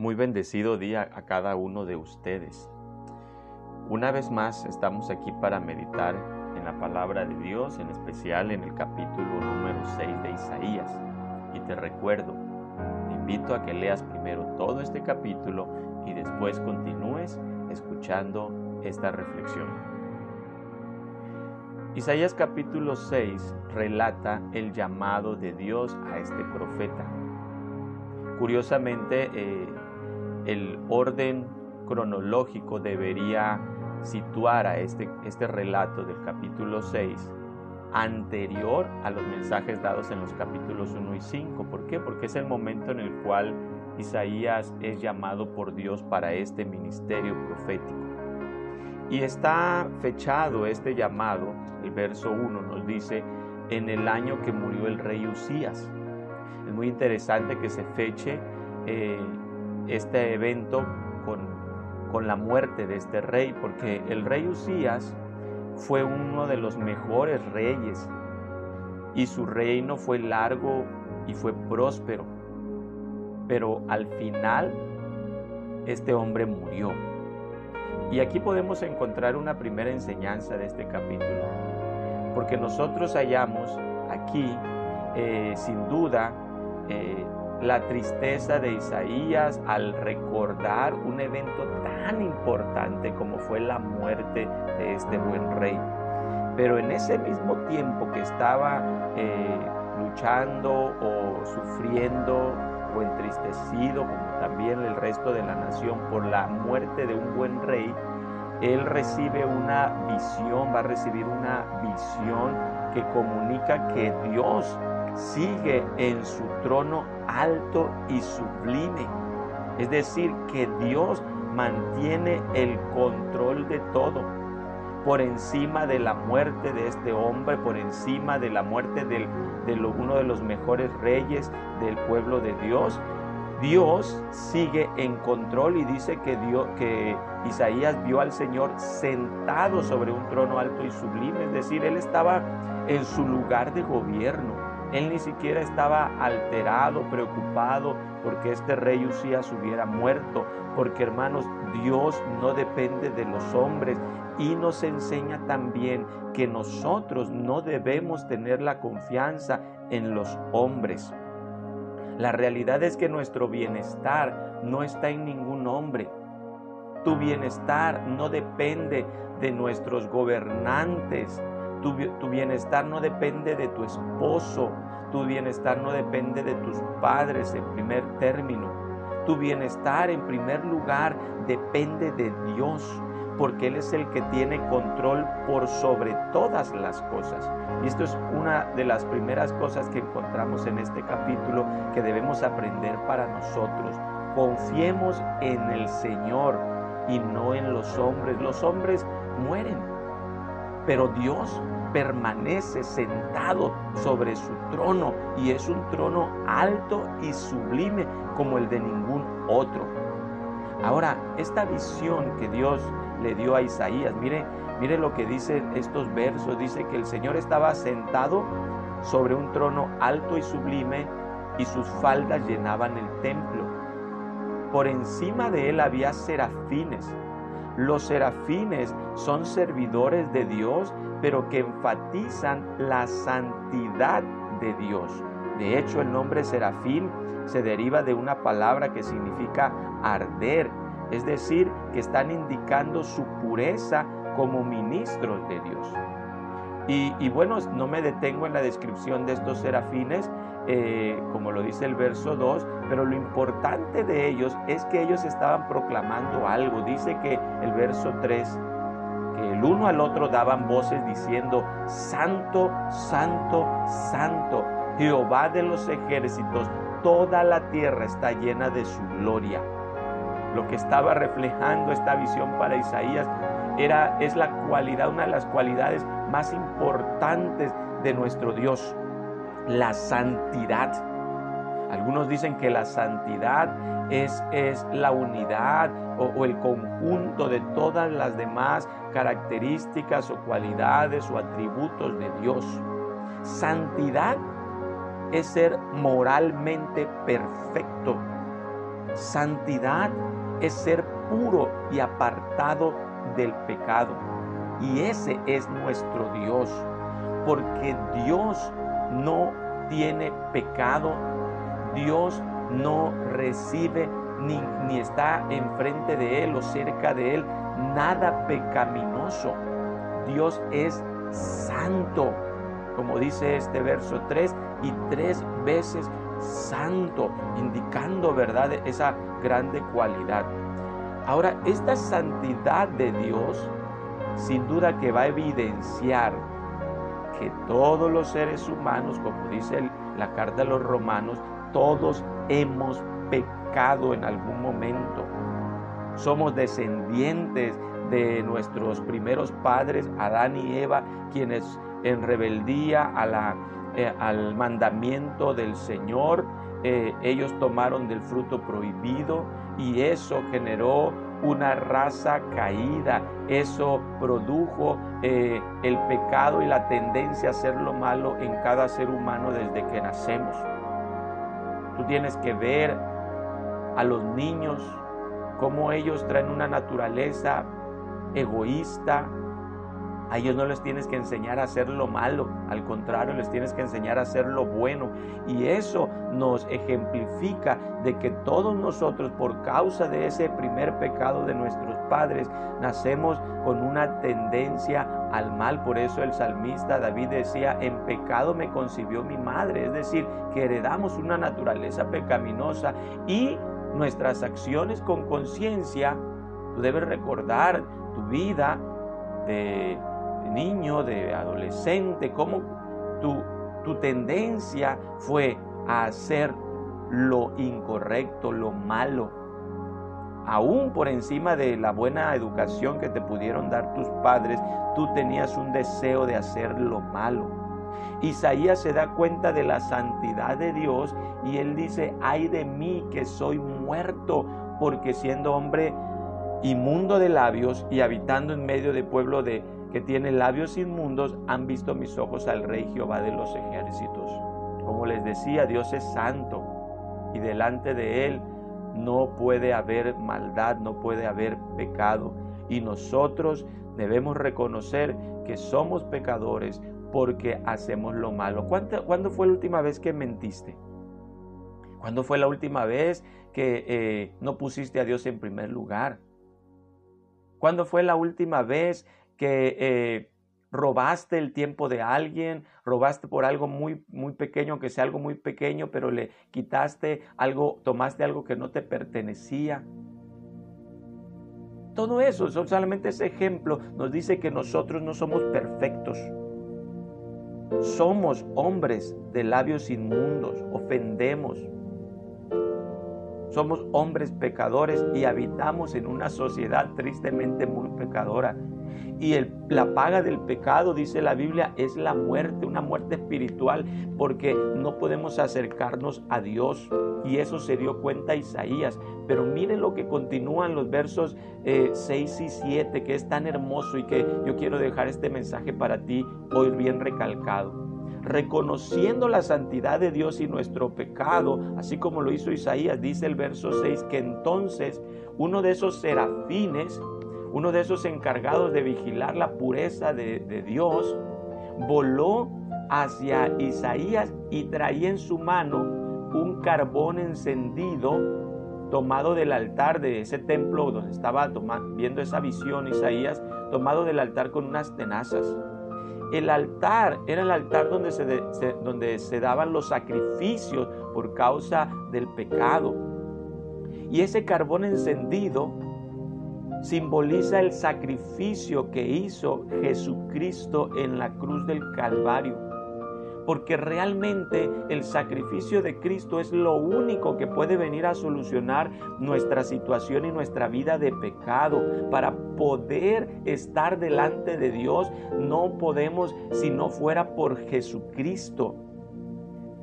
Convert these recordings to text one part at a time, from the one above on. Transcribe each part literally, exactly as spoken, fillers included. Muy bendecido día a cada uno de ustedes. Una vez más estamos aquí para meditar en la palabra de Dios, en especial en el capítulo número seis de Isaías. Y te recuerdo, te invito a que leas primero todo este capítulo y después continúes escuchando esta reflexión. Isaías capítulo seis relata el llamado de Dios a este profeta. Curiosamente, eh, el orden cronológico debería situar a este, este relato del capítulo seis anterior a los mensajes dados en los capítulos uno y cinco. ¿Por qué? Porque es el momento en el cual Isaías es llamado por Dios para este ministerio profético. Y está fechado este llamado, el verso uno nos dice, en el año que murió el rey Usías. Es muy interesante que se feche eh, este evento con, con la muerte de este rey, porque el rey Usías fue uno de los mejores reyes y su reino fue largo y fue próspero, pero al final este hombre murió. Y aquí podemos encontrar una primera enseñanza de este capítulo, porque nosotros hallamos aquí eh, sin duda eh, la tristeza de Isaías al recordar un evento tan importante como fue la muerte de este buen rey. Pero en ese mismo tiempo que estaba eh, luchando o sufriendo o entristecido, como también el resto de la nación, por la muerte de un buen rey, él recibe una visión, va a recibir una visión que comunica que Dios sigue en su trono alto y sublime. Es decir, que Dios mantiene el control de todo, por encima de la muerte de este hombre, por encima de la muerte del, de lo, uno de los mejores reyes del pueblo de Dios. Dios sigue en control y dice que, Dios, que Isaías vio al Señor sentado sobre un trono alto y sublime. Es decir, él estaba en su lugar de gobierno. Él ni siquiera estaba alterado, preocupado porque este rey Usías hubiera muerto. Porque, hermanos, Dios no depende de los hombres. Y nos enseña también que nosotros no debemos tener la confianza en los hombres. La realidad es que nuestro bienestar no está en ningún hombre. Tu bienestar no depende de nuestros gobernantes. Tu, tu bienestar no depende de tu esposo. Tu bienestar no depende de tus padres en primer término. Tu bienestar en primer lugar depende de Dios, porque Él es el que tiene control por sobre todas las cosas. Y esto es una de las primeras cosas que encontramos en este capítulo que debemos aprender para nosotros. Confiemos en el Señor y no en los hombres. Los hombres mueren, pero Dios permanece sentado sobre su trono, y es un trono alto y sublime como el de ningún otro. Ahora, esta visión que Dios le dio a Isaías, mire, mire lo que dicen estos versos, dice que el Señor estaba sentado sobre un trono alto y sublime y sus faldas llenaban el templo. Por encima de él había serafines. Los serafines son servidores de Dios, pero que enfatizan la santidad de Dios. De hecho, el nombre serafín se deriva de una palabra que significa arder, es decir, que están indicando su pureza como ministros de Dios. Y, y bueno, no me detengo en la descripción de estos serafines, eh, como lo dice el verso dos, pero lo importante de ellos es que ellos estaban proclamando algo. Dice que el verso tres, que el uno al otro daban voces diciendo, Santo, Santo, Santo, Jehová de los ejércitos, toda la tierra está llena de su gloria. Lo que estaba reflejando esta visión para Isaías era, es la cualidad, una de las cualidades más importantes de nuestro Dios, la santidad. Algunos dicen que la santidad es, es la unidad o, o el conjunto de todas las demás características o cualidades o atributos de Dios. Santidad es ser moralmente perfecto. Santidad es ser puro y apartado del pecado. Y ese es nuestro Dios, porque Dios no tiene pecado. Dios no recibe ni, ni está enfrente de Él o cerca de Él nada pecaminoso. Dios es santo, como dice este verso tres, y tres veces santo, indicando, ¿verdad?, esa grande cualidad. Ahora, esta santidad de Dios, sin duda que va a evidenciar que todos los seres humanos, como dice la carta de los Romanos, todos hemos pecado en algún momento. Somos descendientes de nuestros primeros padres, Adán y Eva, quienes en rebeldía a la, eh, al mandamiento del Señor, eh, ellos tomaron del fruto prohibido y eso generó una raza caída. Eso produjo eh, el pecado y la tendencia a hacer lo malo en cada ser humano desde que nacemos. Tú tienes que ver a los niños, cómo ellos traen una naturaleza egoísta. A ellos no les tienes que enseñar a hacer lo malo, al contrario, les tienes que enseñar a hacer lo bueno. Y eso nos ejemplifica de que todos nosotros, por causa de ese primer pecado de nuestros padres, nacemos con una tendencia al mal. Por eso el salmista David decía, en pecado me concibió mi madre. Es decir, que heredamos una naturaleza pecaminosa y nuestras acciones con conciencia. Tú debes recordar tu vida de niño, de adolescente, cómo tu, tu tendencia fue a hacer lo incorrecto, lo malo, aún por encima de la buena educación que te pudieron dar tus padres. Tú tenías un deseo de hacer lo malo. Isaías se da cuenta de la santidad de Dios y él dice, ay de mí que soy muerto, porque siendo hombre inmundo de labios y habitando en medio de pueblo de, que tiene labios inmundos, han visto mis ojos al Rey Jehová de los ejércitos. Como les decía, Dios es santo y delante de Él no puede haber maldad, no puede haber pecado. Y nosotros debemos reconocer que somos pecadores porque hacemos lo malo. ¿Cuándo fue la última vez que mentiste? ¿Cuándo fue la última vez que eh, no pusiste a Dios en primer lugar? ¿Cuándo fue la última vez que eh, robaste el tiempo de alguien? Robaste por algo muy, muy pequeño, aunque sea algo muy pequeño, pero le quitaste algo, tomaste algo que no te pertenecía. Todo eso, solamente ese ejemplo nos dice que nosotros no somos perfectos. Somos hombres de labios inmundos, ofendemos. Somos hombres pecadores y habitamos en una sociedad tristemente muy pecadora. Y el, la paga del pecado, dice la Biblia, es la muerte, una muerte espiritual, porque no podemos acercarnos a Dios. Y eso se dio cuenta Isaías. Pero miren lo que continúan los versos eh, seis y siete, que es tan hermoso y que yo quiero dejar este mensaje para ti hoy bien recalcado. Reconociendo la santidad de Dios y nuestro pecado, así como lo hizo Isaías, dice el verso seis, que entonces uno de esos serafines, uno de esos encargados de vigilar la pureza de, de Dios, voló hacia Isaías y traía en su mano un carbón encendido tomado del altar de ese templo donde estaba tomando, viendo esa visión Isaías, tomado del altar con unas tenazas. El altar era el altar donde se, de, se, donde se daban los sacrificios por causa del pecado. Y ese carbón encendido simboliza el sacrificio que hizo Jesucristo en la cruz del Calvario. Porque realmente el sacrificio de Cristo es lo único que puede venir a solucionar nuestra situación y nuestra vida de pecado. Para poder estar delante de Dios, no podemos si no fuera por Jesucristo.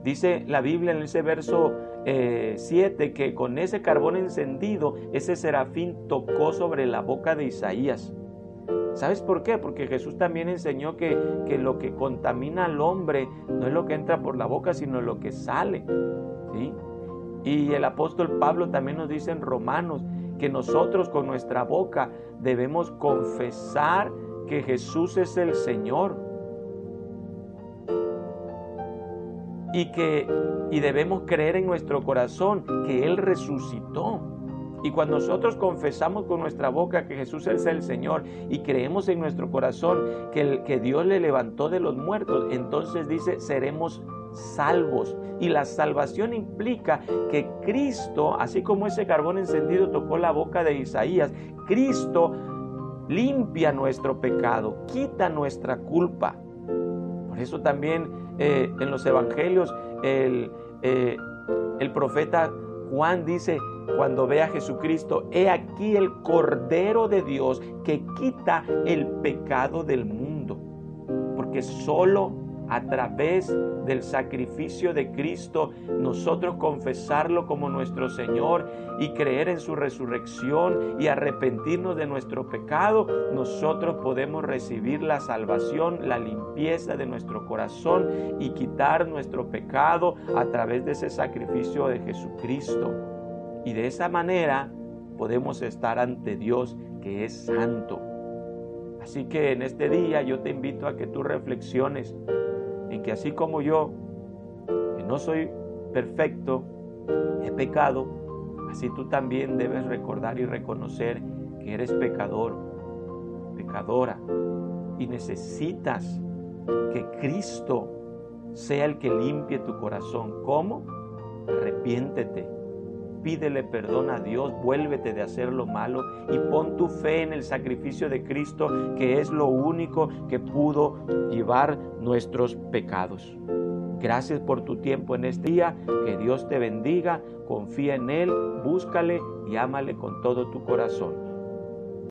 Dice la Biblia en ese verso eh, siete que con ese carbón encendido, ese serafín tocó sobre la boca de Isaías. ¿Sabes por qué? Porque Jesús también enseñó que, que lo que contamina al hombre no es lo que entra por la boca, sino lo que sale, ¿sí? Y el apóstol Pablo también nos dice en Romanos que nosotros con nuestra boca debemos confesar que Jesús es el Señor y que y debemos creer en nuestro corazón que Él resucitó. Y cuando nosotros confesamos con nuestra boca que Jesús es el Señor y creemos en nuestro corazón que, el, que Dios le levantó de los muertos, entonces dice, seremos salvos. Y la salvación implica que Cristo, así como ese carbón encendido tocó la boca de Isaías, Cristo limpia nuestro pecado, quita nuestra culpa. Por eso también eh, en los evangelios el, eh, el profeta Juan dice, cuando ve a Jesucristo, he aquí el Cordero de Dios que quita el pecado del mundo, porque solo a través del sacrificio de Cristo, nosotros confesarlo como nuestro Señor y creer en su resurrección y arrepentirnos de nuestro pecado, nosotros podemos recibir la salvación, la limpieza de nuestro corazón y quitar nuestro pecado a través de ese sacrificio de Jesucristo. Y de esa manera podemos estar ante Dios, que es santo. Así que en este día yo te invito a que tú reflexiones en que así como yo, que no soy perfecto, he pecado, así tú también debes recordar y reconocer que eres pecador, pecadora, y necesitas que Cristo sea el que limpie tu corazón. ¿Cómo? Arrepiéntete, pídele perdón a Dios, vuélvete de hacer lo malo y pon tu fe en el sacrificio de Cristo, que es lo único que pudo llevar nuestros pecados. Gracias por tu tiempo en este día, que Dios te bendiga, confía en Él, búscale y ámale con todo tu corazón.